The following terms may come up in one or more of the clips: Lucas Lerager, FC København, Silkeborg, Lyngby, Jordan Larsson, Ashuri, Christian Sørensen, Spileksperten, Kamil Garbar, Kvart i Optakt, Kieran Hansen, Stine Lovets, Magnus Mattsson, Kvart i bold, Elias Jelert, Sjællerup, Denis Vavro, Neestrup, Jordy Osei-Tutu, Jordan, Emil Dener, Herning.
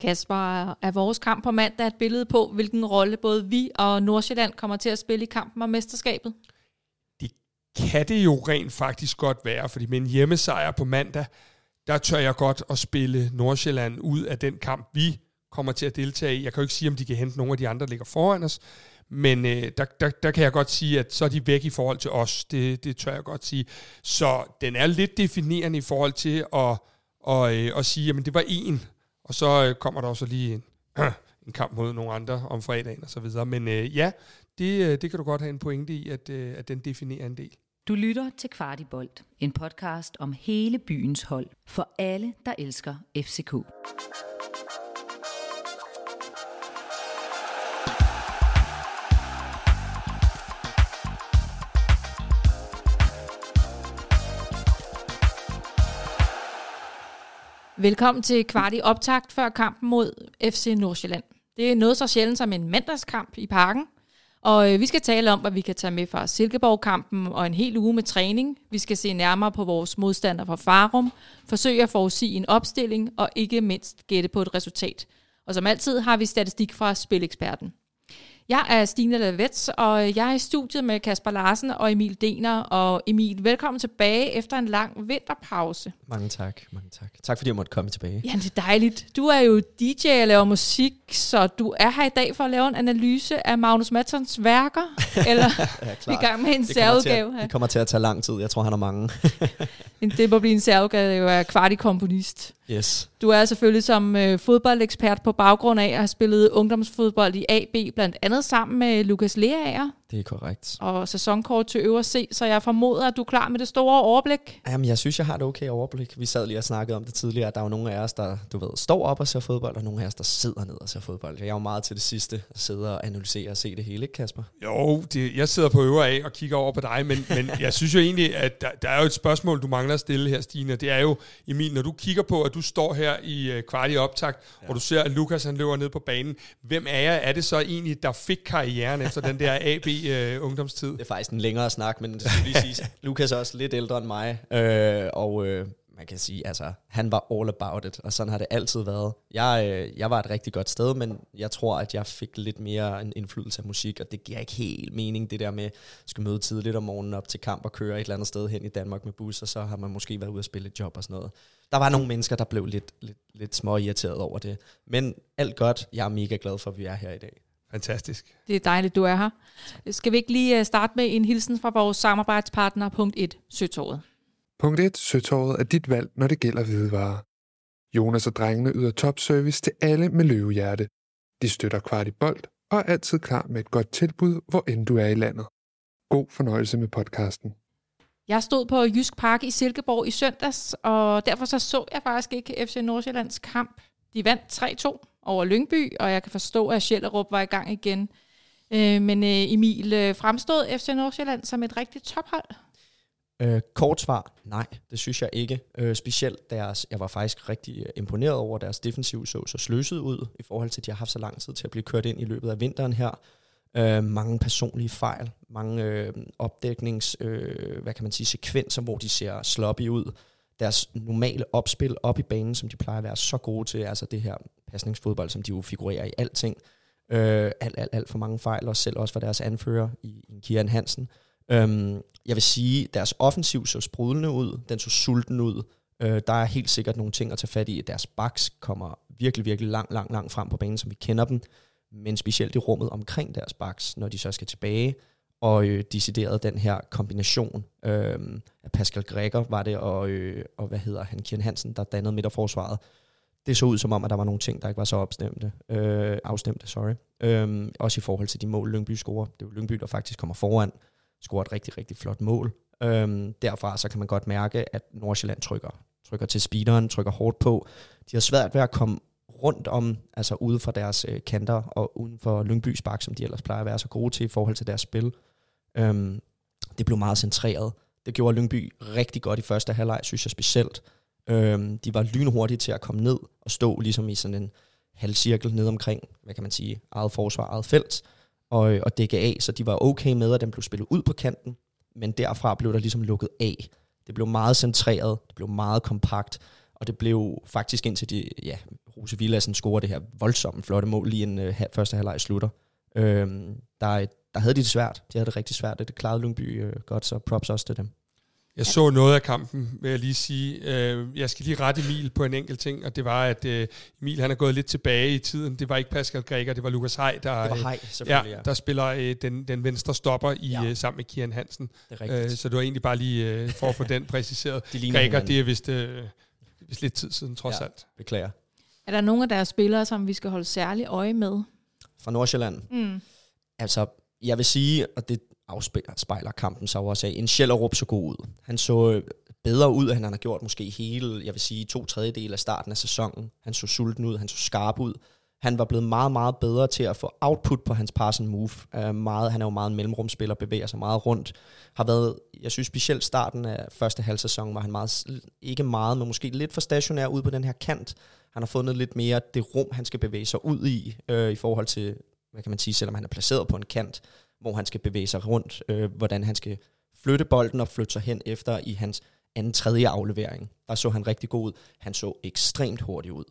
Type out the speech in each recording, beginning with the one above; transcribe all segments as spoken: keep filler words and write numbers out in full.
Kasper, er vores kamp på mandag et billede på, hvilken rolle både vi og Nordsjælland kommer til at spille i kampen om mesterskabet? Det kan det jo rent faktisk godt være, fordi med en hjemmesejr på mandag, der tør jeg godt at spille Nordsjælland ud af den kamp, vi kommer til at deltage i. Jeg kan jo ikke sige, om de kan hente nogle af de andre, der ligger foran os, men øh, der, der, der kan jeg godt sige, at så er de væk i forhold til os. Det, det tør jeg godt sige. Så den er lidt definerende i forhold til at, og, øh, at sige, jamen det var en, og så øh, kommer der også lige en, øh, en kamp mod nogle andre om fredagen og så videre. Men øh, ja, det, øh, det kan du godt have en pointe i, at, øh, at den definerer en del. Du lytter til Kvart i bold, en podcast om hele byens hold, for alle, der elsker F C K. Velkommen til Kvart i optakt før kampen mod F C Nordsjælland. Det er noget så sjældent som en mandagskamp i parken. Og øh, vi skal tale om, hvad vi kan tage med fra Silkeborg-kampen og en hel uge med træning. Vi skal se nærmere på vores modstander fra Farum, forsøge at forudsige en opstilling og ikke mindst gætte på et resultat. Og som altid har vi statistik fra Spileksperten. Jeg er Stine Lovets, og jeg er i studiet med Kasper Larsen og Emil Dener. Og Emil, velkommen tilbage efter en lang vinterpause. Mange tak, mange tak. Tak fordi jeg måtte komme tilbage. Ja, det er dejligt. Du er jo D J og laver musik, så du er her i dag for at lave en analyse af Magnus Mattssons værker. Eller ja, i gang med en det særudgave. Kommer at, det kommer til at tage lang tid. Jeg tror, han har mange. Det må blive en særudgave af kvartikomponist. Yes. Du er selvfølgelig som øh, fodboldekspert på baggrund af at have spillet ungdomsfodbold i A B, blandt andet sammen med Lucas Lerager. Det er korrekt. Og sæsonkort til øvre C, så jeg formoder, at du er klar med det store overblik. Jamen, jeg synes, jeg har et okay overblik. Vi sad lige og snakkede om det tidligere. Der er jo nogle af os, der du ved, står op og ser fodbold, og nogle af os, der sidder ned og ser fodbold. Jeg er jo meget til det sidste at sidde og analysere og se det hele, ikke Kasper? Jo, det, jeg sidder på øvre A og kigger over på dig, men, men jeg synes jo egentlig, at der, der er jo et spørgsmål, du mangler at stille her, Stine. Det er jo, Emil, når du kigger på, at du står her i uh, kvart i optakt, ja. Og du ser, at Lucas han løber ned på banen. Hvem er jeg? Er det så egentlig, der fik karrieren efter den der A B Uh, ungdomstid. Det er faktisk en længere snak, men det skal lige siges. Lucas er også lidt ældre end mig, øh, og øh, man kan sige, altså, han var all about it, og sådan har det altid været. Jeg, øh, jeg var et rigtig godt sted, men jeg tror, at jeg fik lidt mere en indflydelse af musik, og det giver ikke helt mening, det der med, at skulle møde tidligt om morgenen op til kamp og køre et eller andet sted hen i Danmark med bus, og så har man måske været ude at spille et job og sådan noget. Der var nogle mennesker, der blev lidt, lidt, lidt små irriteret over det, men alt godt. Jeg er mega glad for, at vi er her i dag. Fantastisk. Det er dejligt, du er her. Skal vi ikke lige starte med en hilsen fra vores samarbejdspartner, Punkt et Søtorvet? Punkt et Søtorvet er dit valg, når det gælder hvidevarer. Jonas og drengene yder topservice til alle med løvehjerte. De støtter Kvart i bold og er altid klar med et godt tilbud, hvor end du er i landet. God fornøjelse med podcasten. Jeg stod på Jysk Park i Silkeborg i søndags, og derfor så, så jeg faktisk ikke F C Nordsjællands kamp. De vandt tre to. Over Lyngby, og jeg kan forstå, at Sjællerup var i gang igen. Øh, men øh, Emil, øh, fremstod F C Nordsjælland som et rigtigt tophold? Øh, kort svar, nej, det synes jeg ikke. Øh, specielt deres, jeg var faktisk rigtig imponeret over, deres defensiv så så sløset ud, i forhold til, at de har haft så lang tid til at blive kørt ind i løbet af vinteren her. Øh, mange personlige fejl, mange øh, opdæknings, øh, hvad kan man sige, sekvenser, hvor de ser sloppy ud. Deres normale opspil op i banen, som de plejer at være så gode til, altså det her pasningsfodbold, som de jo figurerer i alting. Øh, alt, alt, alt for mange fejl, og selv også for deres anfører i, i Kieran Hansen. Øhm, jeg vil sige, deres offensiv så sprudlende ud, den så sulten ud. Øh, der er helt sikkert nogle ting at tage fat i. Deres backs kommer virkelig, virkelig langt, langt, langt frem på banen, som vi kender dem, men specielt i rummet omkring deres backs, når de så skal tilbage. Og øh, deciderede den her kombination øh, af Pascal Greger, var det, og, øh, og hvad hedder han, Kieran Hansen, der dannede midterforsvaret. Det så ud som om, at der var nogle ting, der ikke var så opstemte, øh, afstemte. Sorry. Øh, også i forhold til de mål, Lyngby scorer. Det er jo Lyngby, der faktisk kommer foran, scorer et rigtig, rigtig flot mål. Øh, derfra så kan man godt mærke, at Nordsjælland trykker, trykker til speederen, trykker hårdt på. De har svært ved at komme rundt om, altså ude for deres øh, kanter og uden for Lyngbys bak, som de ellers plejer at være så gode til i forhold til deres spil. Øhm, det blev meget centreret. Det gjorde Lyngby rigtig godt i første halvleg, synes jeg specielt. Øhm, de var lynhurtige til at komme ned og stå ligesom i sådan en halvcirkel ned omkring, hvad kan man sige, eget forsvar, eget felt, og, og dække af, så de var okay med, at den blev spillet ud på kanten, men derfra blev der ligesom lukket af. Det blev meget centreret, det blev meget kompakt, og det blev faktisk indtil de, ja, Rose Villadsen scorer det her voldsomt flotte mål, lige en øh, første halvleg slutter. Øh, der, der havde de det svært. De havde det rigtig svært, det klarede Lyngby øh, godt, så props også til dem. Jeg så noget af kampen, vil jeg lige sige. Jeg skal lige rette Emil på en enkelt ting, og det var, at Emil han er gået lidt tilbage i tiden. Det var ikke Pascal Greger, det var Lucas Haag, der, det var Haag, selvfølgelig, ja, der spiller den, den venstre stopper i, ja, sammen med Kieran Hansen. Det så det var egentlig bare lige for at få den præciseret. De Greger, det er vist, øh, vist lidt tid siden, trods ja, alt. Beklager. Er der nogen af deres spillere, som vi skal holde særlig øje med? Fra Nordsjælland? Mm. Altså, jeg vil sige, og det afspejler kampen så også af, en Sjællerup så god ud. Han så bedre ud, end han har gjort måske hele, jeg vil sige, to tredjedel af starten af sæsonen. Han så sulten ud, han så skarp ud. Han var blevet meget, meget bedre til at få output på hans pass and move. Uh, meget, han er jo meget en mellemrumspiller, bevæger sig meget rundt. Har været, jeg synes specielt starten af første halv sæson, var han meget, ikke meget, men måske lidt for stationær ude på den her kant. Han har fundet lidt mere det rum, han skal bevæge sig ud i, uh, i forhold til, hvad kan man sige, selvom han er placeret på en kant, hvor han skal bevæge sig rundt, øh, hvordan han skal flytte bolden og flytte sig hen efter i hans anden tredje aflevering. Der så han rigtig god ud. Han så ekstremt hurtigt ud.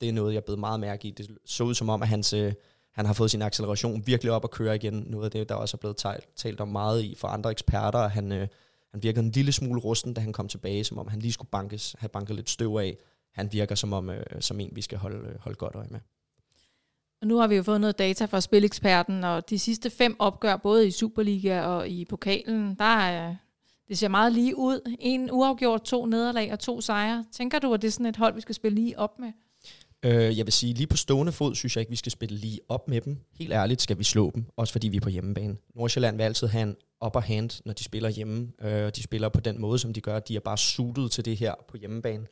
Det er noget, jeg blev meget mærke i. Det så ud som om, at hans, øh, han har fået sin acceleration virkelig op at køre igen. Noget af det, der også er blevet talt, talt om meget i for andre eksperter. Han, øh, han virkede en lille smule rusten, da han kom tilbage, som om han lige skulle bankes, have banket lidt støv af. Han virker som om, øh, som en, vi skal holde, holde godt øje med. Og nu har vi jo fået noget data fra Spileksperten, og de sidste fem opgør, både i Superliga og i pokalen, der er, det ser meget lige ud. En uafgjort, to nederlag og to sejre. Tænker du, at det er sådan et hold, vi skal spille lige op med? Øh, jeg vil sige, lige på stående fod, synes jeg ikke, vi skal spille lige op med dem. Helt ærligt skal vi slå dem, også fordi vi er på hjemmebane. Nordsjælland vil altid have en upper hand, når de spiller hjemme. Øh, de spiller på den måde, som de gør. De er bare suited til det her på hjemmebane.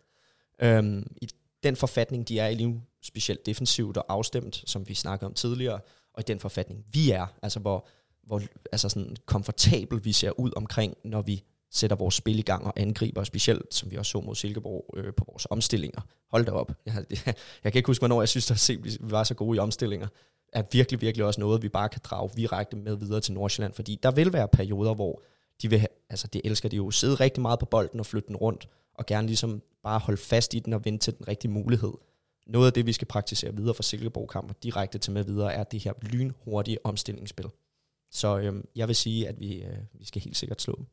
Øh, i den forfatning, de er i liv, specielt defensivt og afstemt, som vi snakkede om tidligere, og i den forfatning, vi er, altså hvor, hvor altså sådan komfortabel vi ser ud omkring, når vi sætter vores spil i gang og angriber, specielt som vi også så mod Silkeborg øh, på vores omstillinger. Hold da op. Jeg, jeg, jeg kan ikke huske, hvornår jeg synes, at vi var så gode i omstillinger. Er virkelig, virkelig også noget, vi bare kan drage direkte med videre til Nordsjælland, fordi der vil være perioder, hvor de vil have, altså det elsker de jo, sidde rigtig meget på bolden og flytte den rundt, og gerne ligesom bare holde fast i den og vente til den rigtige mulighed. Noget af det, vi skal praktisere videre fra Silkeborg-kampen direkte til med videre, er det her lynhurtige omstillingsspil. Så øhm, jeg vil sige, at vi, øh, vi skal helt sikkert slå dem.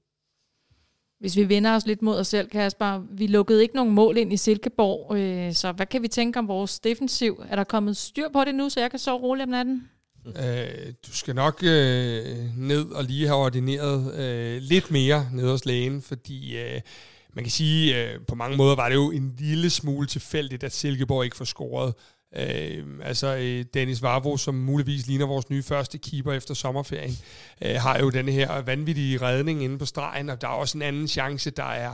Hvis vi vender os lidt mod os selv, Kasper, vi lukkede ikke nogen mål ind i Silkeborg, øh, så hvad kan vi tænke om vores defensiv? Er der kommet styr på det nu, så jeg kan sove roligt om natten? Øh, du skal nok øh, ned og lige have ordineret øh, lidt mere ned hos lægen, fordi... Øh, Man kan sige, øh, på mange måder var det jo en lille smule tilfældigt, at Silkeborg ikke får scoret. Øh, altså, øh, Denis Vavro, som muligvis ligner vores nye første keeper efter sommerferien, øh, har jo denne her vanvittige redning inde på stregen, og der er også en anden chance, der er,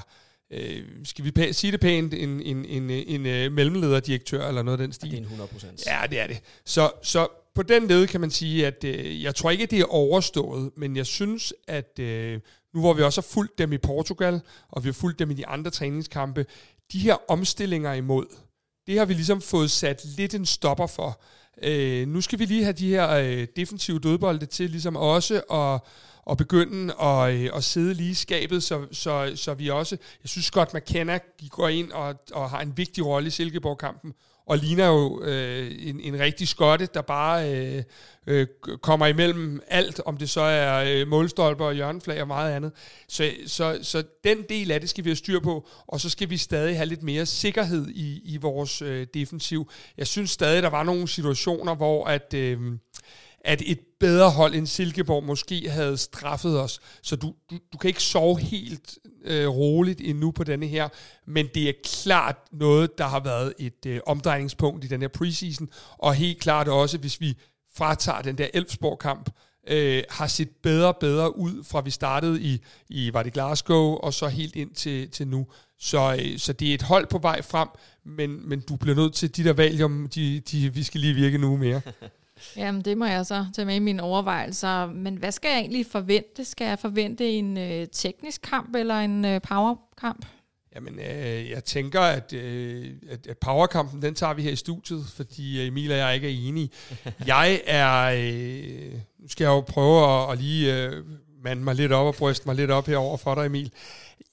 øh, skal vi pæ- sige det pænt, en, en, en, en, en mellemlederdirektør eller noget af den stil. Det er en hundrede procent. Ja, det er det. Så, så på den led kan man sige, at øh, jeg tror ikke, at det er overstået, men jeg synes, at... Øh, Nu hvor vi også har fulgt dem i Portugal, og vi har fulgt dem i de andre træningskampe, de her omstillinger imod, det har vi ligesom fået sat lidt en stopper for. Øh, nu skal vi lige have de her øh, defensive dødbolde til ligesom også at, at begynde at, øh, at sidde lige i skabet, så, så, så vi også... Jeg synes, Scott McKenna de går ind og, og har en vigtig rolle i Silkeborg-kampen, og ligner jo øh, en, en rigtig skotte, der bare øh, øh, kommer imellem alt, om det så er øh, målstolper og hjørneflag og meget andet. Så, så, så den del af det skal vi have styr på, og så skal vi stadig have lidt mere sikkerhed i, i vores øh, defensiv. Jeg synes stadig, der var nogle situationer, hvor at, øh, at et bedre hold end Silkeborg måske havde straffet os. Så du, du, du kan ikke sove helt øh, roligt endnu på denne her, men det er klart noget, der har været et øh, omdrejningspunkt i den her preseason, og helt klart også, hvis vi fratager den der Elfsborg-kamp, øh, har set bedre og bedre ud, fra vi startede i, i var det Glasgow, og så helt ind til, til nu. Så, øh, så det er et hold på vej frem, men, men du bliver nødt til de der valium, de, de, vi skal lige virke nu mere. Jamen, det må jeg så tage med i mine overvejelser. Men hvad skal jeg egentlig forvente? Skal jeg forvente en øh, teknisk kamp eller en øh, powerkamp? Jamen, øh, jeg tænker, at, øh, at powerkampen, den tager vi her i studiet, fordi Emil og jeg ikke er enige. Jeg er... Øh, nu skal jeg jo prøve at, at lige... Øh, mand mig lidt op og bryst mig lidt op herover for dig, Emil.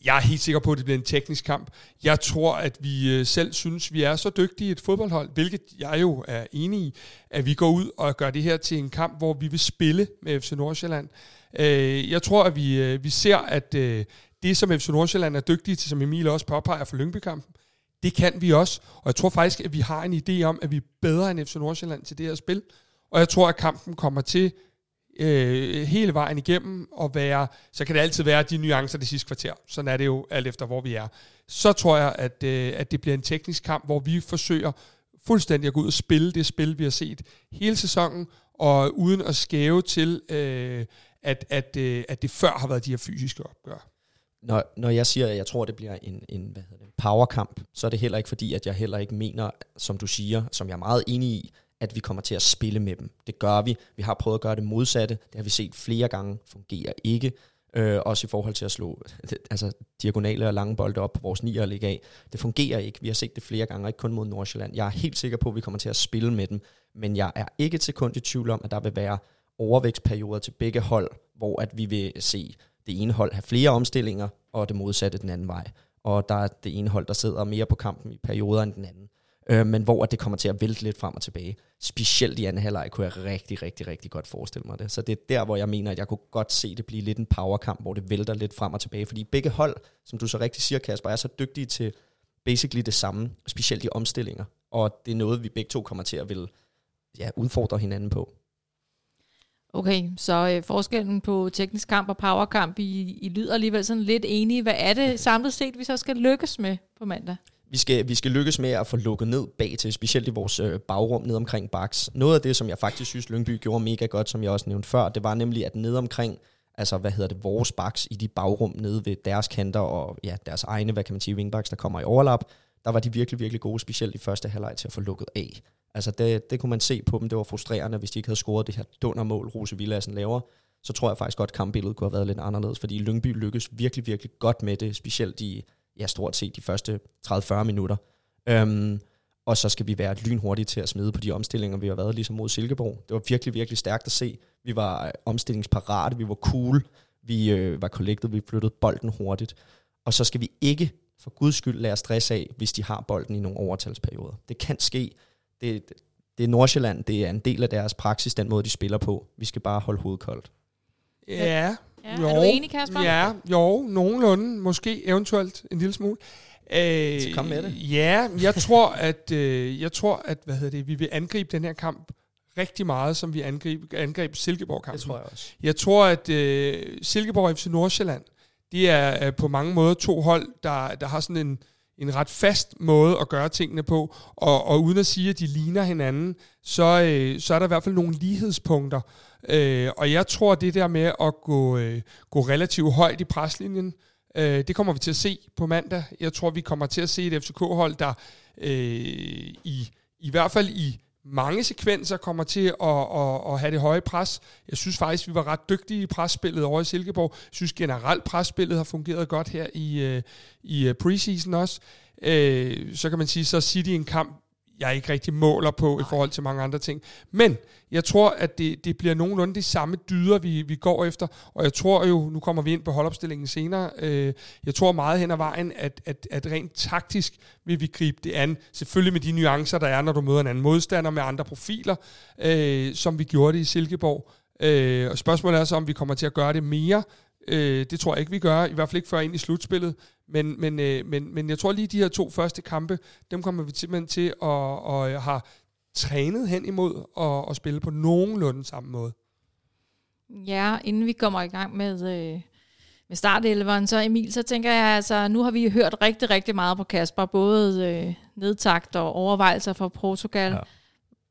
Jeg er helt sikker på, at det bliver en teknisk kamp. Jeg tror, at vi selv synes, vi er så dygtige et fodboldhold, hvilket jeg jo er enig i, at vi går ud og gør det her til en kamp, hvor vi vil spille med F C Nordsjælland. Jeg tror, at vi, vi ser, at det, som F C Nordsjælland er dygtige til, som Emil også påpeger for Lyngby-kampen, det kan vi også. Og jeg tror faktisk, at vi har en idé om, at vi er bedre end F C Nordsjælland til det her spil. Og jeg tror, at kampen kommer til øh, hele vejen igennem at være, så kan det altid være de nuancer det sidste kvarter. Sådan er det jo alt efter, hvor vi er. Så tror jeg, at, øh, at det bliver en teknisk kamp, hvor vi forsøger fuldstændig at gå ud og spille det spil, vi har set hele sæsonen, og uden at skæve til, øh, at, at, øh, at det før har været de her fysiske opgør. Når, når jeg siger, at jeg tror, at det bliver en, en hvad hedder det, powerkamp, så er det heller ikke fordi, at jeg heller ikke mener, som du siger, som jeg er meget enig i, at vi kommer til at spille med dem. Det gør vi. Vi har prøvet at gøre det modsatte. Det har vi set flere gange. Fungerer ikke. Øh, også i forhold til at slå altså, diagonale og lange bolde op på vores nier og ligge af. Det fungerer ikke. Vi har set det flere gange, ikke kun mod Nordsjælland. Jeg er helt sikker på, at vi kommer til at spille med dem. Men jeg er ikke til kun i tvivl om, at der vil være overvækstperioder til begge hold, hvor at vi vil se det ene hold have flere omstillinger, og det modsatte den anden vej. Og der er det ene hold, der sidder mere på kampen i perioder end den anden. Øh, men hvor at det kommer til at vælte lidt frem og tilbage. Specielt i anden halvleg kunne jeg rigtig, rigtig, rigtig godt forestille mig det. Så det er der, hvor jeg mener, at jeg kunne godt se det blive lidt en powerkamp, hvor det vælter lidt frem og tilbage. Fordi begge hold, som du så rigtig siger, Kasper, er så dygtige til basically det samme, specielt i omstillinger. Og det er noget, vi begge to kommer til at ville, ja, udfordre hinanden på. Okay, så øh, forskellen på teknisk kamp og powerkamp, I, I lyder alligevel sådan lidt enige. Hvad er det samlet set, vi så skal lykkes med på mandag? Vi skal, vi skal lykkes med at få lukket ned bag til, specielt i vores øh, bagrum ned omkring baks. Noget af det, som jeg faktisk synes, Lyngby gjorde mega godt, som jeg også nævnte før, det var nemlig, at ned omkring, altså hvad hedder det, vores baks i de bagrum nede ved deres kanter og ja, deres egne, hvad kan man sige, wingbacks, der kommer i overlap, der var de virkelig, virkelig gode, specielt i første halvleg til at få lukket af. Altså det, det kunne man se på dem, det var frustrerende, hvis de ikke havde scoret det her dundermål, Rose Villadsen laver. Så tror jeg faktisk godt, kampbilledet kunne have været lidt anderledes, fordi Lyngby lykkes virkelig, virkelig godt med det, specielt i, ja, stort set de første tredive til fyrre minutter. Øhm, og så skal vi være lynhurtige til at smide på de omstillinger, vi har været, ligesom mod Silkeborg. Det var virkelig, virkelig stærkt at se. Vi var omstillingsparate, vi var cool, vi øh, var collected, vi flyttede bolden hurtigt. Og så skal vi ikke, for guds skyld, lade os stresse af, hvis de har bolden i nogle overtalsperioder. Det kan ske. Det, det er Nordsjælland, det er en del af deres praksis, den måde, de spiller på. Vi skal bare holde hovedet koldt. Ja, ja. Jo, er du enig, Kasper? Ja, jo, nogenlunde. Måske eventuelt en lille smule. Øh, Så kom med det. Ja, jeg tror, at, øh, jeg tror, at hvad hedder det, vi vil angribe den her kamp rigtig meget, som vi angreb, angreb Silkeborg-kampen. Det tror jeg også. Jeg tror, at øh, Silkeborg og F C Nordsjælland, det er øh, på mange måder to hold, der, der har sådan en... en ret fast måde at gøre tingene på, og, og uden at sige, at de ligner hinanden, så, øh, så er der i hvert fald nogle lighedspunkter. Øh, og jeg tror, det der med at gå, øh, gå relativt højt i preslinjen, øh, det kommer vi til at se på mandag. Jeg tror, vi kommer til at se et F C K-hold, der øh, i, i hvert fald i mange sekvenser kommer til at, at, at have det høje pres. Jeg synes faktisk, vi var ret dygtige i presspillet over i Silkeborg. Jeg synes generelt, presspillet har fungeret godt her i, i preseason også. Så kan man sige, så City en kamp, jeg ikke rigtig måler på i forhold til mange andre ting. Men jeg tror, at det, det bliver nogenlunde de samme dyder, vi, vi går efter. Og jeg tror jo, nu kommer vi ind på holdopstillingen senere, øh, jeg tror meget hen ad vejen, at, at, at rent taktisk vil vi gribe det an. Selvfølgelig med de nuancer, der er, når du møder en anden modstander med andre profiler, øh, som vi gjorde det i Silkeborg. Øh, og spørgsmålet er så, om vi kommer til at gøre det mere. Øh, det tror jeg ikke, vi gør. I hvert fald ikke før ind i slutspillet. Men, men, øh, men, men jeg tror lige, de her to første kampe, dem kommer vi simpelthen til at, at have trænet hen imod og at spille på nogenlunde samme måde. Ja, inden vi kommer i gang med, øh, med startelveren, så Emil, så tænker jeg, altså nu har vi hørt rigtig, rigtig meget på Kasper, både øh, nedtakt og overvejelser fra Portugal. Ja.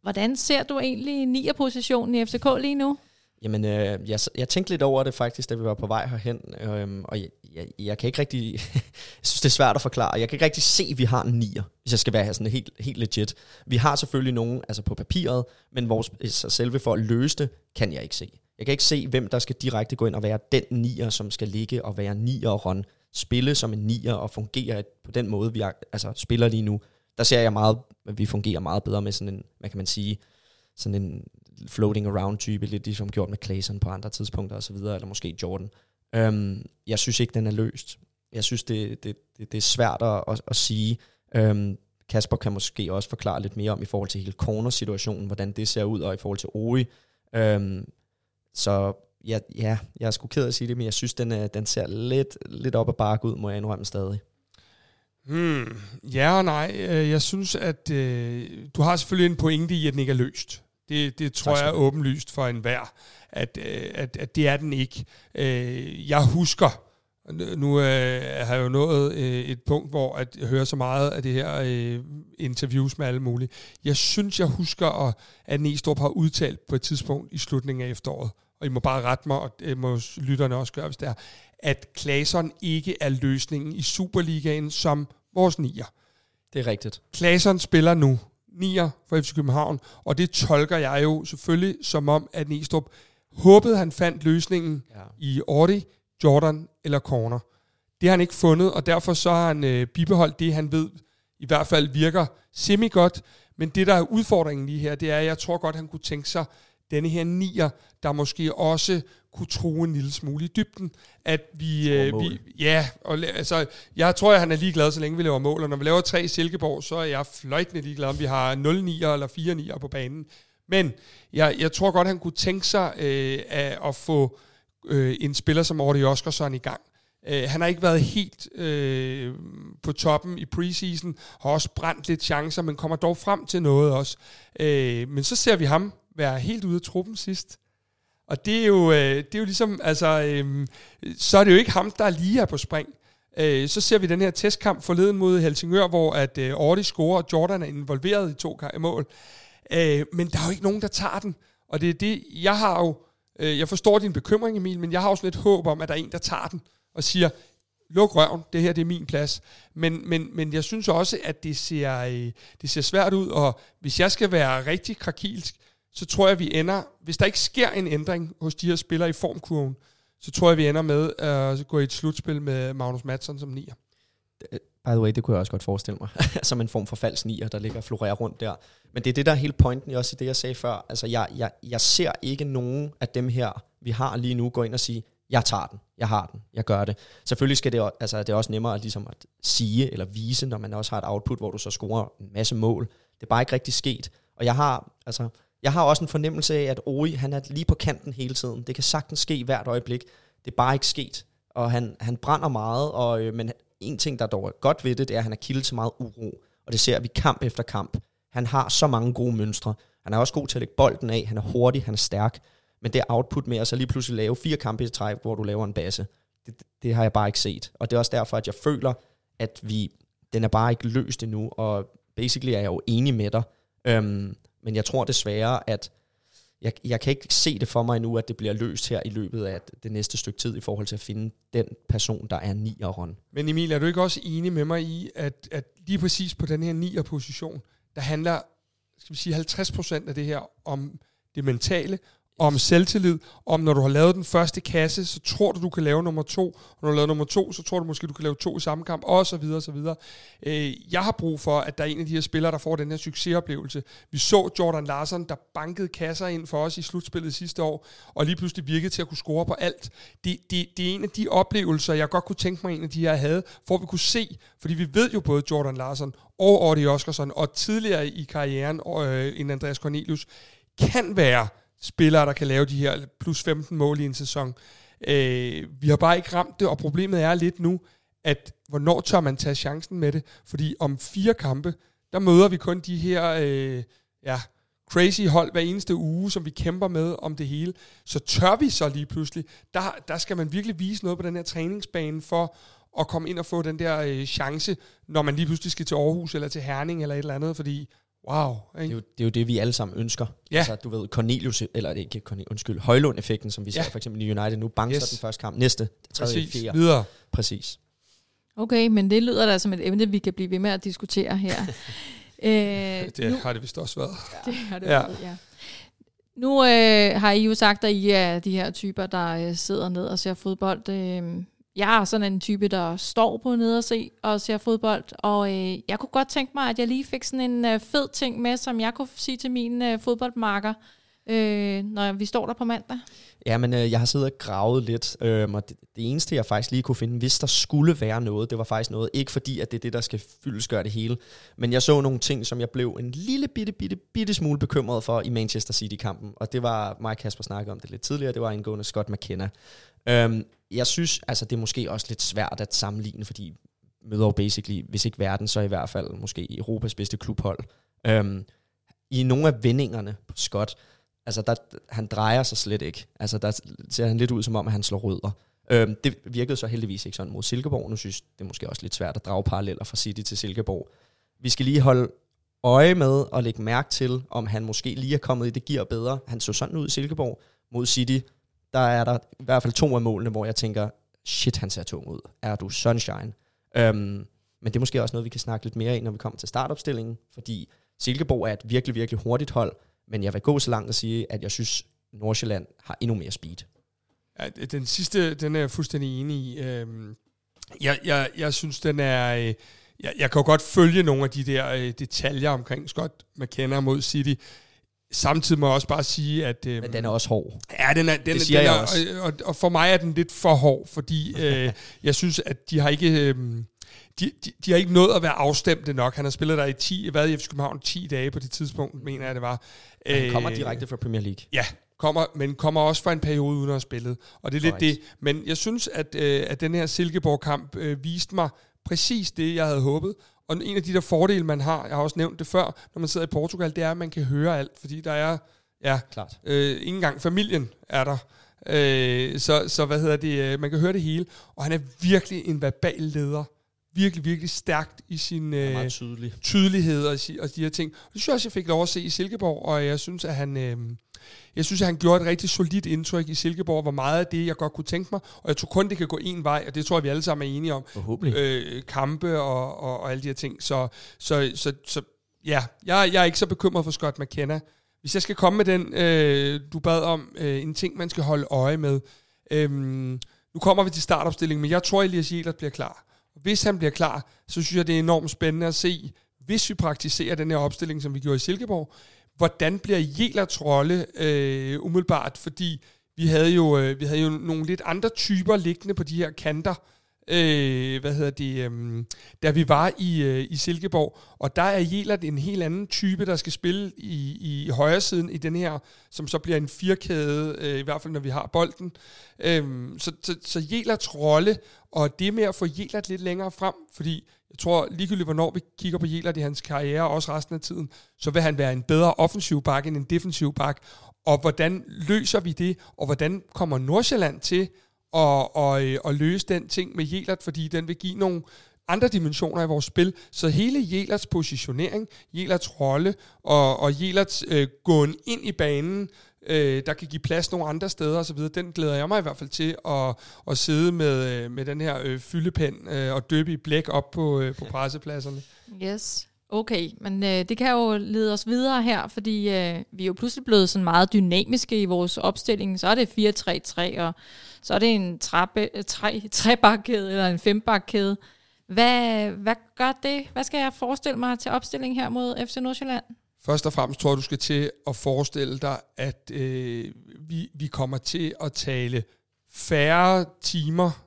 Hvordan ser du egentlig nier-positionen i F C K lige nu? Jamen, øh, jeg, jeg tænkte lidt over det faktisk, da vi var på vej herhen, øh, og jeg, jeg, jeg kan ikke rigtig, jeg synes det er svært at forklare, jeg kan ikke rigtig se, at vi har en nier, hvis jeg skal være sådan helt, helt legit. Vi har selvfølgelig nogen, altså på papiret, men vores selve for at løse det, kan jeg ikke se. Jeg kan ikke se, hvem der skal direkte gå ind og være den nier, som skal ligge og være nier-run, spille som en nier og fungere på den måde, vi er, altså spiller lige nu. Der ser jeg meget, at vi fungerer meget bedre med sådan en, hvad kan man sige, sådan en floating around type, lidt ligesom gjort med Claesson på andre tidspunkter og så videre, eller måske Jordan. Øhm, jeg synes ikke, den er løst. Jeg synes, det, det, det, det er svært at, at sige. Øhm, Kasper kan måske også forklare lidt mere om i forhold til hele corner-situationen, hvordan det ser ud, og i forhold til Ori. Øhm, så ja, ja, jeg er sgu ked af at sige det, men jeg synes, den, den ser lidt, lidt op ad bakke ud, må jeg indrømme stadig. Hmm, ja og nej. Jeg synes, at øh, du har selvfølgelig en pointe i, at den ikke er løst. Det, det tror jeg er åbenlyst for enhver, at, at, at det er den ikke. Jeg husker, nu øh, har jeg jo nået øh, et punkt, hvor at jeg hører så meget af det her øh, interviews med alle mulige. Jeg synes, jeg husker, at, at Neestrup har udtalt på et tidspunkt i slutningen af efteråret, og I må bare rette mig, og det må lytterne også gøre, hvis det er, at Claesson ikke er løsningen i Superligaen som vores nier. Det er rigtigt. Claesson spiller nu nier for F C København, og det tolker jeg jo selvfølgelig som om, at Neestrup håbede, han fandt løsningen ja. i Audi, Jordan eller corner. Det har han ikke fundet, og derfor så har han øh, bibeholdt det, han ved i hvert fald virker semi-godt. Men det, der er udfordringen lige her, det er, at jeg tror godt, han kunne tænke sig denne her nier, der måske også kunne true en lille smule i dybden. At vi... Øh, vi ja, og, altså, jeg tror, at han er ligeglad, så længe vi laver mål. Og når vi laver tre i Silkeborg, så er jeg fløjtende ligeglad, om vi har nul nier eller fire nier på banen. Men jeg, jeg tror godt, han kunne tænke sig øh, at få... Øh, en spiller som Jordy Osei-Tutu i gang. Øh, han har ikke været helt øh, på toppen i preseason, har også brændt lidt chancer, men kommer dog frem til noget også. Øh, men så ser vi ham være helt ude af truppen sidst. Og det er jo, øh, det er jo ligesom, altså, øh, så er det jo ikke ham, der lige er på spring. Øh, så ser vi den her testkamp forleden mod Helsingør, hvor at øh, Audi scorer, og Jordan er involveret i to mål. Øh, men der er jo ikke nogen, der tager den. Og det er det, jeg har jo Jeg forstår din bekymring, Emil, men jeg har også lidt håb om, at der er en, der tager den og siger, luk røven, det her det er min plads. Men, men, men jeg synes også, at det ser, det ser svært ud, og hvis jeg skal være rigtig krakilsk, så tror jeg, vi ender, hvis der ikke sker en ændring hos de her spillere i formkurven, så tror jeg, vi ender med at gå i et slutspil med Magnus Madsen som nier. By the way, det kunne jeg også godt forestille mig, som en form for falsk nier, der ligger og florerer rundt der. Men det er det, der er hele pointen, også i det, jeg sagde før. Altså, jeg, jeg, jeg ser ikke nogen af dem her, vi har lige nu, gå ind og sige, jeg tager den, jeg har den, jeg gør det. Selvfølgelig skal det, altså, det er også nemmere at, ligesom at sige eller vise, når man også har et output, hvor du så scorer en masse mål. Det er bare ikke rigtig sket. Og jeg har, altså, jeg har også en fornemmelse af, at Ori, han er lige på kanten hele tiden. Det kan sagtens ske hvert øjeblik. Det er bare ikke sket. Og han, han brænder meget, og, øh, men... En ting, der dog er godt ved det, det er, at han er kilde til meget uro, og det ser vi kamp efter kamp. Han har så mange gode mønstre. Han er også god til at lægge bolden af, han er hurtig, han er stærk, men det output med at så lige pludselig lave fire kampe i træk, hvor du laver en basse, det, det har jeg bare ikke set. Og det er også derfor, at jeg føler, at vi, den er bare ikke løst endnu, og basically er jeg jo enig med dig. Øhm, men jeg tror desværre, at jeg, jeg kan ikke se det for mig endnu, at det bliver løst her i løbet af det næste stykke tid i forhold til at finde den person, der er nieren. Men Emil, er du ikke også enig med mig i, at, at lige præcis på den her nier-position, der handler, skal vi sige, halvtreds procent af det her om det mentale, om selvtillid, om når du har lavet den første kasse, så tror du, du kan lave nummer to, og når du har lavet nummer to, så tror du måske, du kan lave to i samme kamp, og så videre, og så videre. Øh, jeg har brug for, at der er en af de her spillere, der får den her succesoplevelse. Vi så Jordan Larsson, der bankede kasser ind for os i slutspillet sidste år, og lige pludselig virkede til at kunne score på alt. Det, det, det er en af de oplevelser, jeg godt kunne tænke mig, en af de her havde, for at vi kunne se, fordi vi ved jo både Jordan Larsson og Jordy Osei-Tutu, og tidligere i karrieren øh, end Andreas Cornelius, kan være spillere, der kan lave de her plus femten mål i en sæson. Øh, vi har bare ikke ramt det, og problemet er lidt nu, at hvornår tør man tage chancen med det? Fordi om fire kampe, der møder vi kun de her øh, ja, crazy hold hver eneste uge, som vi kæmper med om det hele. Så tør vi så lige pludselig. Der, der skal man virkelig vise noget på den her træningsbane for at komme ind og få den der øh, chance, når man lige pludselig skal til Aarhus eller til Herning eller et eller andet, fordi wow. Det er, jo, det er jo det, vi alle sammen ønsker. Ja. Altså, du ved, Cornelius, eller ikke Cornelius, undskyld, Højlund-effekten, som vi ja. ser for eksempel i United nu, banker yes. den første kamp, næste, tredje, fjerde. Videre. Præcis. Okay, men det lyder da som et emne, vi kan blive ved med at diskutere her. Æ, det nu, har det vist også været. Det har det ja. været, ja. Nu øh, har I jo sagt, at I er de her typer, der øh, sidder ned og ser fodbold. Øh, Jeg er sådan en type, der står på nede og, se, og ser fodbold, og øh, jeg kunne godt tænke mig, at jeg lige fik sådan en øh, fed ting med, som jeg kunne sige til min øh, fodboldmarker, øh, når vi står der på mandag? Jamen, øh, jeg har siddet og gravet lidt, øh, og det, det eneste, jeg faktisk lige kunne finde, hvis der skulle være noget, det var faktisk noget, ikke fordi, at det er det, der skal fyldestgøre det hele, men jeg så nogle ting, som jeg blev en lille bitte, bitte, bitte smule bekymret for i Manchester City-kampen, og det var, mig og Kasper snakkede om det lidt tidligere, det var angående Scott McKenna. Øh, jeg synes, altså, det er måske også lidt svært at sammenligne, fordi møder jo basically, hvis ikke verden, så i hvert fald måske Europas bedste klubhold. Øhm, I nogle af vendingerne på Scott, altså der, han drejer sig slet ikke. Altså der ser han lidt ud som om, at han slår rødder. Øhm, det virkede så heldigvis ikke sådan mod Silkeborg. Nu synes det er måske også lidt svært at drage paralleller fra City til Silkeborg. Vi skal lige holde øje med og lægge mærke til, om han måske lige er kommet i det gear bedre. Han så sådan ud i Silkeborg mod City. Der er der i hvert fald to af målene, hvor jeg tænker, shit, han ser tung ud. Er du sunshine? Um, men det er måske også noget, vi kan snakke lidt mere i, når vi kommer til startopstillingen, fordi Silkeborg er et virkelig, virkelig hurtigt hold, men jeg vil gå så langt at sige, at jeg synes, Nordsjælland har endnu mere speed. Ja, den sidste, den er jeg fuldstændig enig i. Jeg, jeg, jeg synes, den er... Jeg, jeg kan jo godt følge nogle af de der detaljer omkring Scott McKenna mod City. Samtidig må jeg også bare sige, at... Øh, men den er også hård. Ja, den er, den, det siger den er, jeg også. Og, og for mig er den lidt for hård, fordi øh, jeg synes, at de har ikke... Øh, de, de, de har ikke nået at være afstemte nok. Han har spillet der i ti, været i F C København ti dage på det tidspunkt, mener jeg, det var. Men han kommer direkte fra Premier League. Ja, kommer, men kommer også fra en periode uden at have spillet. Og det er lidt right. det. Men jeg synes, at, øh, at den her Silkeborg-kamp øh, viste mig præcis det, jeg havde håbet. Og en af de der fordele, man har, jeg har også nævnt det før, når man sidder i Portugal, det er, at man kan høre alt, fordi der er, ja, klart. Øh, ikke engang familien er der. Øh, så, så hvad hedder det, man kan høre det hele. Og han er virkelig en verbal leder. Virkelig, virkelig stærkt i sin øh, tydelig. tydelighed og, og de her ting. Og det synes jeg også, jeg fik lov at se i Silkeborg, og jeg synes, at han, øh, jeg synes, at han gjorde et rigtig solidt indtryk i Silkeborg, hvor meget af det, jeg godt kunne tænke mig, og jeg tror kun, det kan gå én vej, og det tror jeg, vi alle sammen er enige om. Forhåbentlig. Øh, kampe og, og, og alle de her ting. Så, så, så, så ja, jeg, jeg er ikke så bekymret for Scott McKenna. Hvis jeg skal komme med den, øh, du bad om, øh, en ting, man skal holde øje med. Øh, nu kommer vi til startopstillingen, men jeg tror, Elias Jelert bliver klar. Hvis han bliver klar, så synes jeg, det er enormt spændende at se, hvis vi praktiserer den her opstilling, som vi gjorde i Silkeborg, hvordan bliver Jelerts rolle øh, umiddelbart, fordi vi havde, jo, øh, vi havde jo nogle lidt andre typer liggende på de her kanter, øh, hvad hedder det, øh, da vi var i, øh, i Silkeborg, og der er Jelert en helt anden type, der skal spille i, i højre siden i den her, som så bliver en firkæde, øh, i hvert fald når vi har bolden. Øh, så, så, så Jelerts rolle, og det med at få Jelert lidt længere frem, fordi jeg tror ligegyldigt, hvornår vi kigger på Jelert i hans karriere, og også resten af tiden, så vil han være en bedre offensiv bak end en defensiv bak. Og hvordan løser vi det, og hvordan kommer Nordsjælland til at, at, at løse den ting med Jelert, fordi den vil give nogle andre dimensioner i vores spil. Så hele Jelerts positionering, Jelerts rolle, og, og Jelerts øh, gåen ind i banen, Øh, der kan give plads nogle andre steder og så videre. Den glæder jeg mig i hvert fald til at, at sidde med, med den her øh, fyldepen øh, og døbe i blæk op på, øh, på pressepladserne. Yes, okay. Men øh, det kan jo lede os videre her, fordi øh, vi er jo pludselig blevet sådan meget dynamiske i vores opstilling. Så er det fire tre tre, og så er det en trebakkæde eller en fembakkæde. Hvad, hvad gør det? Hvad skal jeg forestille mig til opstilling her mod F C Nordsjælland? Først og fremmest tror jeg, du skal til at forestille dig, at øh, vi, vi kommer til at tale færre timer,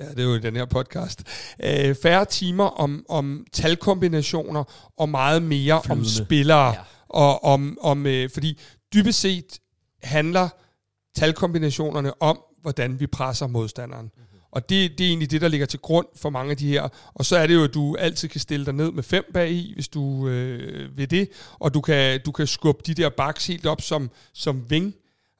ja, det er jo i den her podcast, øh, færre timer om, om talkombinationer og meget mere flydende om spillere. Ja. Og om, om, øh, fordi dybest set handler talkombinationerne om, hvordan vi presser modstanderen. Og det, det er egentlig det, der ligger til grund for mange af de her. Og så er det jo, at du altid kan stille dig ned med fem bag i, hvis du øh, vil det. Og du kan, du kan skubbe de der backs helt op som, som ving,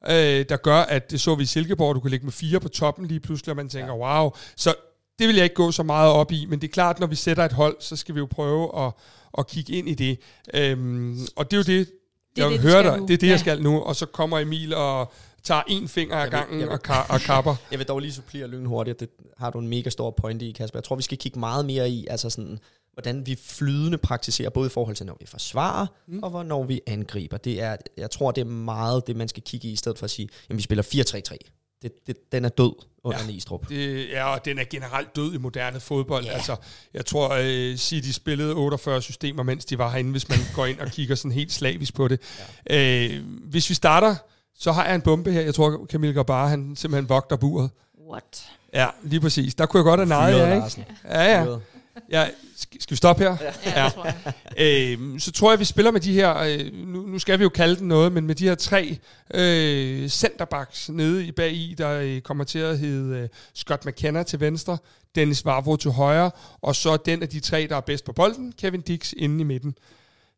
øh, der gør, at det så vi i Silkeborg, du kan ligge med fire på toppen lige pludselig, og man tænker, wow. Så det vil jeg ikke gå så meget op i, men det er klart, når vi sætter et hold, så skal vi jo prøve at, at kigge ind i det. Øhm, og det er jo det, det er jeg det, hører dig. Nu. Det er det, jeg ja. skal nu. Og så kommer Emil og tager en finger af gangen jeg vil, jeg vil, og, ka- og kapper. Jeg vil dog lige supplere lynhurtigt. Det har du en mega stor pointe i, Kasper. Jeg tror, vi skal kigge meget mere i, altså sådan, hvordan vi flydende praktiserer, både i forhold til, når vi forsvarer, mm. og hvornår vi angriber. Det er, jeg tror, det er meget det, man skal kigge i, i stedet for at sige, jamen vi spiller fire tre tre. det, det, den er død under ja, Neestrup. Det, ja, og den er generelt død i moderne fodbold. Yeah. Altså, jeg tror, uh, City spillede otteogfyrre systemer, mens de var herinde, hvis man går ind og kigger sådan helt slavisk på det. Ja. Uh, hvis vi starter, så har jeg en bombe her. Jeg tror, Kamil Garbar, han simpelthen vogter buret. What? Ja, lige præcis. Der kunne jeg godt have nejet jer, ikke? Larsen. Ja, ja. Ja, skal vi stoppe her? Ja, ja. Tror jeg. Æm, så tror jeg, vi spiller med de her, øh, nu, nu skal vi jo kalde den noget, men med de her tre øh, centerbacks nede bagi, der øh, kommer til at hedde øh, Scott McKenna til venstre, Denis Vavro til højre, og så den af de tre, der er bedst på bolden, Kevin Dix inde i midten.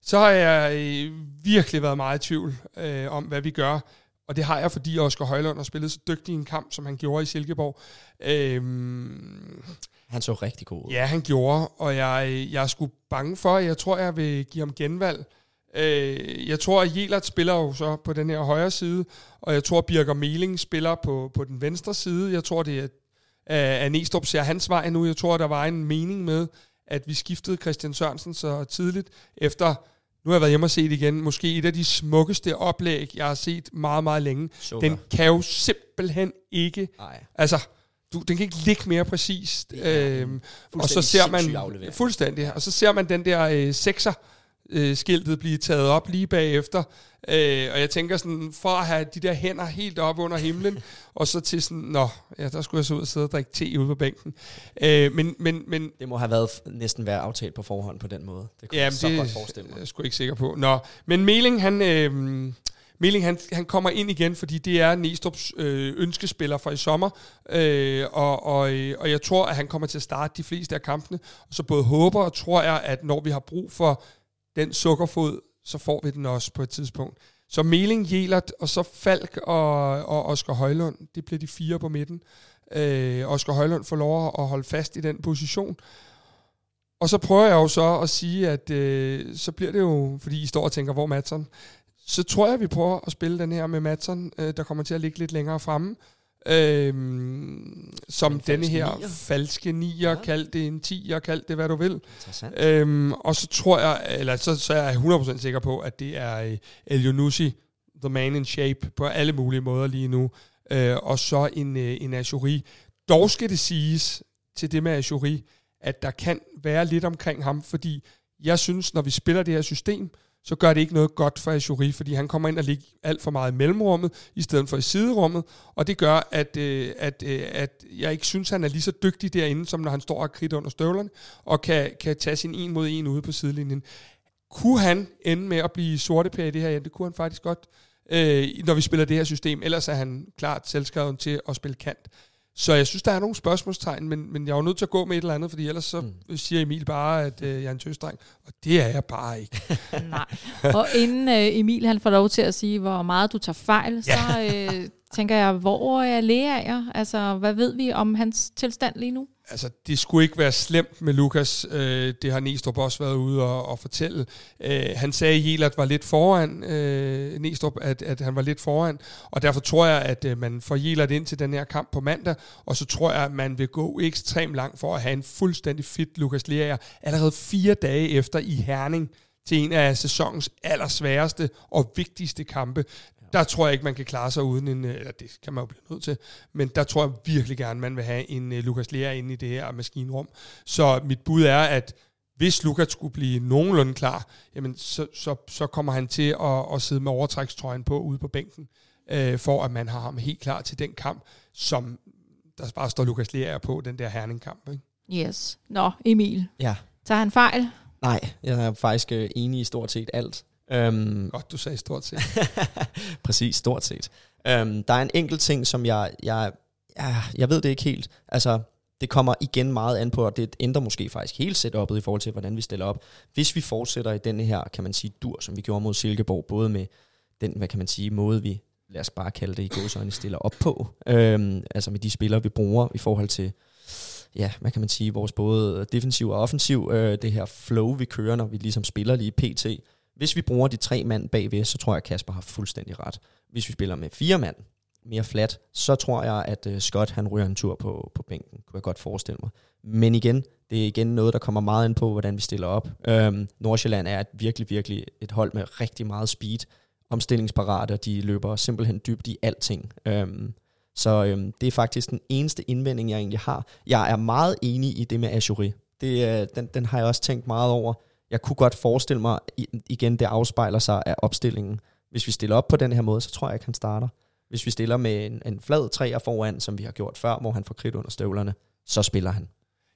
Så har jeg øh, virkelig været meget i tvivl øh, om, hvad vi gør. Og det har jeg, fordi Oscar Højlund har spillet så dygtig en kamp, som han gjorde i Silkeborg. Øhm, han så rigtig god ud. Ja, han gjorde, og jeg, jeg er sgu bange for, jeg tror, jeg vil give ham genvalg. Øh, jeg tror, at Jelert spiller jo så på den her højre side, og jeg tror, at Birger Meling spiller på, på den venstre side. Jeg tror, det er Neestrup ser hans vej nu. Jeg tror, der var en mening med, at vi skiftede Christian Sørensen så tidligt efter... Nu har jeg været hjemme og set igen. Måske et af de smukkeste oplæg, jeg har set meget, meget længe. Sukker. Den kan jo simpelthen ikke... Ej. Altså, du, den kan ikke ligge mere præcist. Øhm, og så ser man... Fuldstændig. Og så ser man den der øh, sekser-skiltet øh, blive taget op lige bagefter. Øh, og jeg tænker sådan, for at have de der hænder helt op under himlen, og så til sådan, nå, ja, der skulle jeg så ud og sidde og drikke te ude på bænken. Øh, men, men, men, det må have været næsten være aftalt på forhånd på den måde. Det kunne jamen, jeg så det, godt forestille mig. Jeg skulle ikke sikker på. Nå, men Meling, han, øh, Meling han, han kommer ind igen, fordi det er Neestrups øh, ønskespiller fra i sommer, øh, og, og, og jeg tror, at han kommer til at starte de fleste af kampene. Så både håber og tror jeg, at når vi har brug for den sukkerfod, så får vi den også på et tidspunkt. Så Meling, Jelert, og så Falk og, og Oscar Højlund, det bliver de fire på midten. Øh, Oscar Højlund får lov at holde fast i den position. Og så prøver jeg jo så at sige, at øh, så bliver det jo, fordi I står og tænker, hvor Madsen? Så tror jeg, vi prøver at spille den her med Madsen, øh, der kommer til at ligge lidt længere fremme. Øh, som denne her nier. falske nier, ja. Kald det en tier, kald det hvad du vil. Øhm, og så tror jeg, eller så, så er jeg hundrede procent sikker på, at det er El Yunusi, the man in shape, på alle mulige måder lige nu. Øh, og så en, en Ashuri. Dog skal det siges til det med Ashuri, at der kan være lidt omkring ham, fordi jeg synes, når vi spiller det her system, så gør det ikke noget godt for Ashuri, fordi han kommer ind og ligger alt for meget i mellemrummet, i stedet for i siderummet, og det gør, at, øh, at, øh, at jeg ikke synes, han er lige så dygtig derinde, som når han står og kridter under støvlerne, og kan, kan tage sin en mod en ude på sidelinjen. Kunne han ende med at blive sortepær i det her? Ja, det kunne han faktisk godt, øh, når vi spiller det her system, ellers er han klart selvskrevet til at spille kant. Så jeg synes, der er nogle spørgsmålstegn, men, men jeg er jo nødt til at gå med et eller andet, fordi ellers så mm. siger Emil bare, at øh, jeg er en tøsdreng, og det er jeg bare ikke. Nej, og inden øh, Emil han får lov til at sige, hvor meget du tager fejl, ja. så øh, tænker jeg, hvor er Lerager? Altså, hvad ved vi om hans tilstand lige nu? Altså, det skulle ikke være slemt med Lucas. Øh, det har Neestrup også været ude og, og fortælle. Øh, han sagde, at Jelert var lidt foran. Øh, Neestrup, at, at han var lidt foran. Og derfor tror jeg, at øh, man får Jelert ind til den her kamp på mandag. Og så tror jeg, at man vil gå ekstremt langt for at have en fuldstændig fit Lucas Lerager allerede fire dage efter i Herning til en af sæsonens allersværeste og vigtigste kampe. Der tror jeg ikke, man kan klare sig uden en... Eller det kan man jo blive nødt til. Men der tror jeg virkelig gerne, man vil have en uh, Lucas Lerager inde i det her maskinrum. Så mit bud er, at hvis Lucas skulle blive nogenlunde klar, jamen så, så, så kommer han til at, at sidde med overtrækstrøjen på ude på bænken, øh, for at man har ham helt klar til den kamp, som der bare står Lucas Lerager på, den der Herning-kamp. Ikke? Yes. Nå, Emil. Ja. Tager han fejl? Nej, jeg er faktisk enig i stort set alt. Um, Godt, du sagde stort set. Præcis, stort set. Um, der er en enkelt ting, som jeg, jeg, jeg, jeg ved det ikke helt. Altså, det kommer igen meget an på, og det ændrer måske faktisk hele setupet i forhold til, hvordan vi stiller op. Hvis vi fortsætter i denne her, kan man sige, dur, som vi gjorde mod Silkeborg, både med den, hvad kan man sige, måde vi, lad os bare kalde det i gåseøjne, stiller op på, um, altså med de spillere, vi bruger i forhold til, ja, hvad kan man sige, vores både defensiv og offensiv, uh, det her flow, vi kører, når vi ligesom spiller lige pt. Hvis vi bruger de tre mand bagved, så tror jeg, at Kasper har fuldstændig ret. Hvis vi spiller med fire mand, mere flat, så tror jeg, at Scott han ryger en tur på, på bænken. Kunne jeg godt forestille mig. Men igen, det er igen noget, der kommer meget ind på, hvordan vi stiller op. Øhm, Nordsjælland er et virkelig, virkelig et hold med rigtig meget speed, omstillingsparater, de løber simpelthen dybt i alting. Øhm, Så øhm, det er faktisk den eneste indvending, jeg egentlig har. Jeg er meget enig i det med Ashuri. Det, øh, den, den har jeg også tænkt meget over. Jeg kunne godt forestille mig, igen, det afspejler sig af opstillingen. Hvis vi stiller op på den her måde, så tror jeg ikke, han starter. Hvis vi stiller med en, en flad træer foran, som vi har gjort før, hvor han får kridt under støvlerne, så spiller han.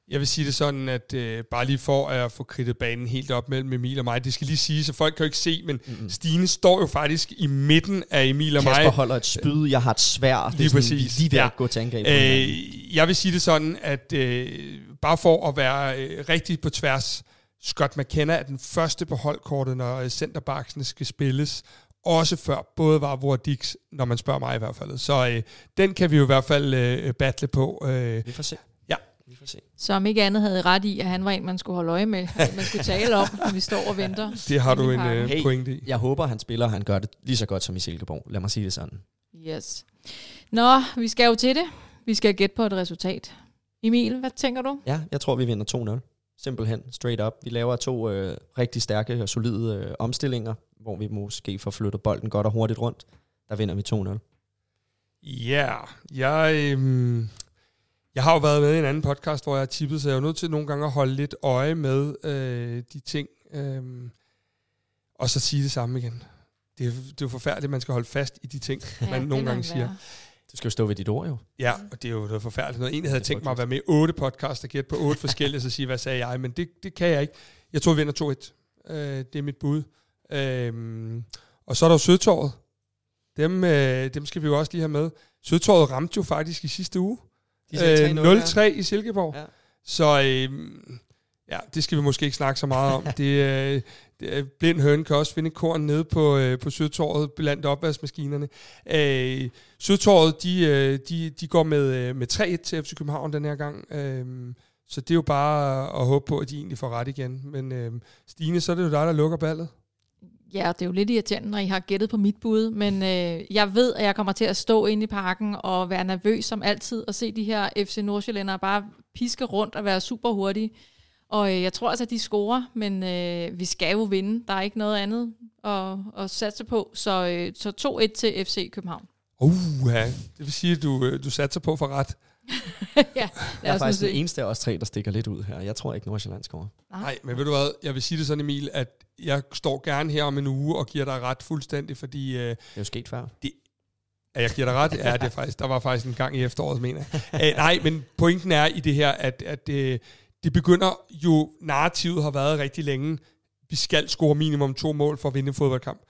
Jeg vil sige det sådan, at øh, bare lige for at få kridtet banen helt op mellem Emil og mig, det skal lige sige, så folk kan jo ikke se, men mm-hmm. Stine står jo faktisk i midten af Emil og Kasper mig. Kasper holder et spyd, jeg har et sværd. Lige sådan, præcis. De vil ja. ikke gå til angreb. Øh, jeg vil sige det sådan, at øh, bare for at være øh, rigtig på tværs, Scott McKenna er den første på holdkortet, når øh, centerbaksene skal spilles. Også før, både var Vavro og Dix, når man spørger mig i hvert fald. Så øh, den kan vi jo i hvert fald øh, battle på. Øh. Vi får se. Som ikke andet havde ret i, at han var en, man skulle holde øje med, man skulle tale om, når vi står og venter. Det har du en uh, hey, pointe i. Jeg håber, han spiller, og han gør det lige så godt som i Silkeborg. Lad mig sige det sådan. Yes. Nå, vi skal jo til det. Vi skal gætte på et resultat. Emil, hvad tænker du? Ja, jeg tror, vi vinder to nul. Simpelthen, straight up. Vi laver to øh, rigtig stærke og solide øh, omstillinger, hvor vi måske får flyttet bolden godt og hurtigt rundt. Der vinder vi to nul. Ja, yeah. jeg... Øh... Jeg har jo været med i en anden podcast, hvor jeg har tippet, så jeg er nødt til nogle gange at holde lidt øje med øh, de ting. Øh, og så sige det samme igen. Det er, det er jo forfærdeligt, at man skal holde fast i de ting, ja, man nogle gange siger. Du skal jo stå ved dit ord, jo. Ja, og det er jo noget forfærdeligt. Noget. En havde tænkt mig at være med i otte podcaster, gætte på otte forskellige, så sige, hvad sagde jeg? Men det, det kan jeg ikke. Jeg tror, vi ender to et. Øh, det er mit bud. Øh, og så er der jo Søtorvet. Dem, øh, dem skal vi jo også lige have med. Søtorvet ramte jo faktisk i sidste uge. Øh, nul tre i Silkeborg. Ja. Så øh, ja, det skal vi måske ikke snakke så meget om. det, øh, det, blind høne kan også finde korn nede på, øh, på Søtorvet blandt opvaskmaskinerne. Øh, Søtorvet, de, de, de går med, med tre et til F C København den her gang. Øh, så det er jo bare at håbe på, at de egentlig får ret igen. Men øh, Stine, så er det jo dig, der lukker ballet. Ja, det er jo lidt irriterende, når I har gættet på mit bud, men øh, jeg ved, at jeg kommer til at stå inde i parken og være nervøs som altid, og se de her F C Nordsjællandere bare piske rundt og være super hurtige. Og øh, jeg tror altså, at de scorer, men øh, vi skal jo vinde. Der er ikke noget andet at, at satse på, så, øh, så to et til F C København. Uh, ja. Det vil sige, at du, du satser på for ret. ja, jeg er faktisk den eneste af os tre, der stikker lidt ud her. Jeg tror ikke, Nordsjælland scorer. Nej, men ved du hvad, jeg vil sige det sådan, Emil, at jeg står gerne her om en uge og giver dig ret fuldstændig, fordi... Øh, det er jo sket før. Det, at jeg giver dig ret? Ja, det er faktisk, der var faktisk en gang i efteråret, mener jeg. Æ, nej, men pointen er i det her, at, at øh, det begynder jo... Narrativet har været rigtig længe. Vi skal score minimum to mål for at vinde en fodboldkamp.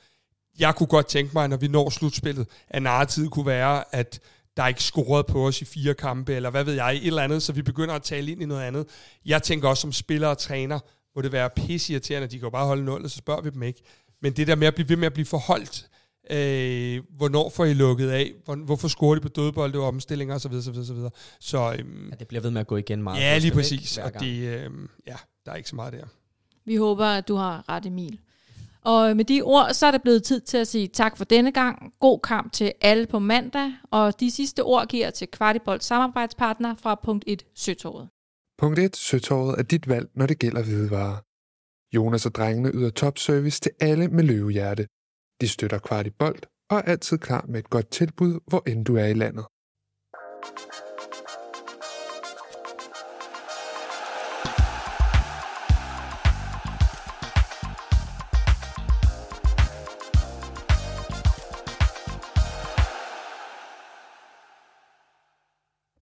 Jeg kunne godt tænke mig, når vi når slutspillet, at narrativet kunne være, at... der er ikke scoret på os i fire kampe, eller hvad ved jeg, et eller andet, så vi begynder at tale ind i noget andet. Jeg tænker også, som spiller og træner, må det være pisseirriterende, de kan jo bare holde nullet, så spørger vi dem ikke. Men det der med at blive ved med at blive forholdt, øh, hvornår får I lukket af, hvorfor scorer de på dødbold, det var omstillinger, osv., osv., osv. Så, øh, ja, det bliver ved med at gå igen meget. Ja, lige præcis, og det, øh, ja, der er ikke så meget der. Vi håber, at du har ret, Emil. Og med de ord, så er det blevet tid til at sige tak for denne gang. God kamp til alle på mandag. Og de sidste ord giver til Kvart i bold samarbejdspartner fra Punkt et Søtorvet. Punkt et Søtorvet er dit valg, når det gælder hvidevarer. Jonas og drengene yder topservice til alle med løvehjerte. De støtter Kvart i bold og er altid klar med et godt tilbud, hvor end du er i landet.